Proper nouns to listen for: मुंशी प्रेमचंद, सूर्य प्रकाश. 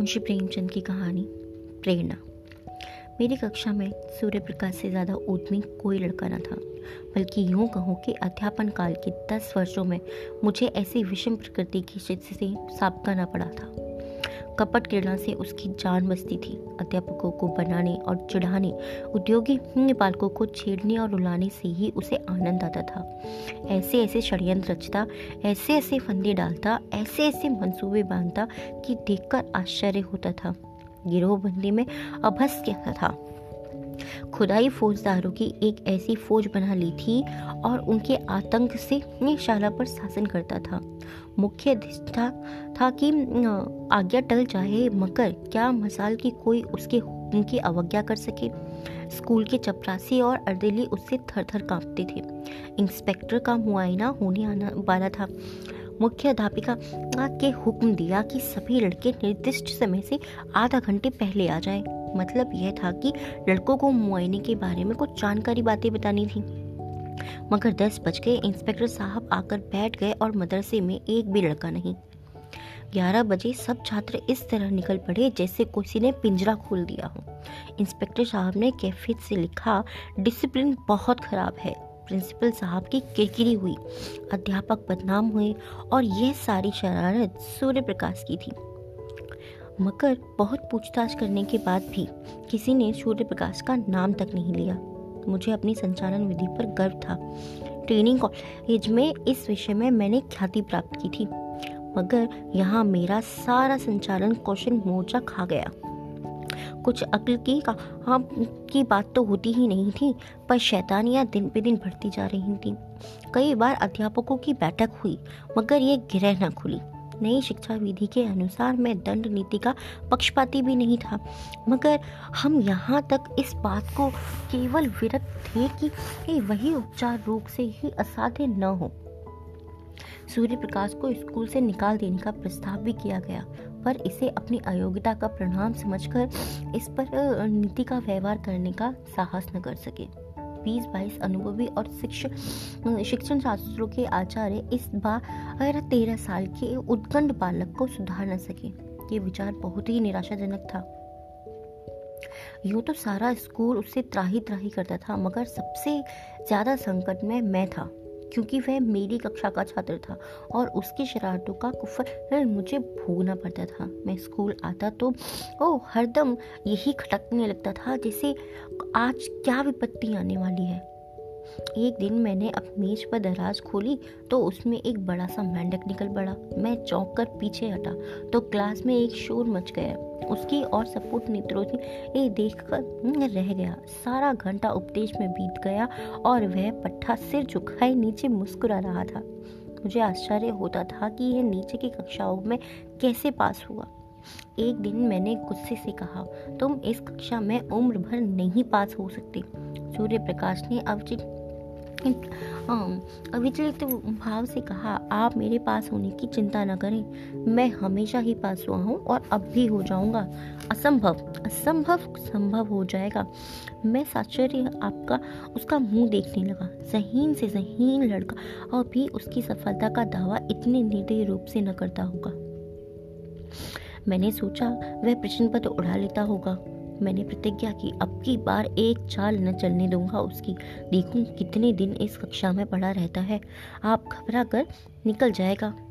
मुंशी प्रेमचंद की कहानी प्रेरणा। मेरी कक्षा में सूर्य प्रकाश से ज़्यादा उद्यमी कोई लड़का न था, बल्कि यूँ कहूँ कि अध्यापन काल के 10 वर्षों में मुझे ऐसी विषम प्रकृति की शिक्षा से साबकाना पड़ा था। कपट किरणा से उसकी जान बसती थी। अध्यापकों को बनाने और चिढ़ाने, उद्योगी बालकों को छेड़ने और रुलाने से ही उसे आनंद आता था। ऐसे ऐसे षड्यंत्र रचता, ऐसे ऐसे फंदे डालता, ऐसे ऐसे मंसूबे बांधता कि देखकर आश्चर्य होता था। गिरोहबंदी में अभ्यस्त क्या था। खुदाई फौजदारों की एक ऐसी फौज बना ली थी और उनके आतंक से शाला पर शासन करता था। मुख्य अधिष्ठा था कि आज्ञा टल जाए, मगर क्या मसाल की कोई उसके हुक्म की अवज्ञा कर सके। स्कूल के चपरासी और अर्देली उससे थर थर कांपते थे। इंस्पेक्टर का मुआयना होने आना वाला था। मुख्य अध्यापिका के हुक्म दिया कि सभी लड़के निर्दिष्ट समय से आधा घंटे पहले आ जाएं। मतलब यह था कि लड़कों को मुआयने के बारे में कुछ जानकारी बातें बतानी थी। मगर 10 बज गए। इंस्पेक्टर साहब आकर बैठ गए और मदरसे में एक भी लड़का नहीं। 11 बजे सब छात्र इस तरह निकल पड़े जैसे किसी ने पिंजरा खोल दिया हो। इंस्पेक्टर साहब ने कैफियत से लिखा, डिसिप्लिन बहुत खराब है। प्रिंसिपल साहब की किरकिरी हुई, अध्यापक बदनाम हुए और यह सारी शरारत सूर्य प्रकाश की थी। मगर बहुत पूछताछ करने के बाद भी किसी ने सूर्य प्रकाश का नाम तक नहीं लिया। मुझे अपनी संचालन विधि पर गर्व था। ट्रेनिंग कॉलेज में इस विषय में मैंने ख्याति प्राप्त की थी, मगर यहाँ मेरा सारा संचालन कौशल मोर्चा खा गया। कुछ अक्ल की बात तो होती ही नहीं थी, पर शैतानियाँ दिन पे दिन बढ़ती जा रही थी। कई बार अध्यापकों की बैठक हुई, मगर ये गिरह न खुली। नई शिक्षा विधि के अनुसार मैं दंड नीति का पक्षपाती भी नहीं था, मगर हम यहाँ तक इस बात को केवल विरत थे कि वही उपचार रोग से ही असाध्य न हो। सूर्य प्रकाश को स्कूल से निकाल देने का प्रस्ताव भी किया गया, पर इसे अपनी अयोग्यता का परिणाम समझकर इस पर नीति का व्यवहार करने का साहस न कर सके। 20-22 अनुभवी और शिक्षण शास्त्रों के आचार्य इस बार 13 साल के उद्दंड बालक को सुधार न सके। ये विचार बहुत ही निराशाजनक था। यूँ तो सारा स्कूल उससे त्राही त्राही करता था, मगर सबसे ज्यादा संकट में मैं था, क्योंकि वह मेरी कक्षा का छात्र था और उसकी शरारतों का कुफर मुझे भोगना पड़ता था। मैं स्कूल आता तो हरदम यही खटकने लगता था जैसे आज क्या विपत्ति आने वाली है। एक दिन मैंने अपनी मेज पर दराज खोली तो उसमें एक बड़ा सा मेंढक निकल पड़ा। मैं चौंक कर पीछे हटा तो क्लास में एक शोर मच गया। उसकी और सपूत नेत्रों ने देख कर रह गया। सारा घंटा उपदेश में बीत गया और वह पट्ठा सिर झुकाए नीचे मुस्कुरा रहा था। मुझे आश्चर्य होता था कि यह नीचे की कक्षाओं में कैसे पास हुआ। एक दिन मैंने गुस्से से कहा, तुम इस कक्षा में उम्र भर नहीं पास हो सकते। सूर्य प्रकाश ने अविचलित भाव से कहा, आप मेरे पास होने की चिंता न करें, मैं हमेशा ही पास हुआ हूँ और अब भी हो जाऊँगा। असंभव संभव हो जाएगा। मैं साश्चर्य आपका उसका मुंह देखने लगा। जहीन से जहीन लड़का और भी उसकी सफलता का दावा इतने निर्दयी रूप से न करता होगा। मैंने सोचा वह प्रश्न पत्र उड़ा लेता होगा। मैंने प्रतिज्ञा की, अब की बार एक चाल न चलने दूंगा उसकी। देखूं कितने दिन इस कक्षा में पड़ा रहता है। आप घबरा कर निकल जाएगा।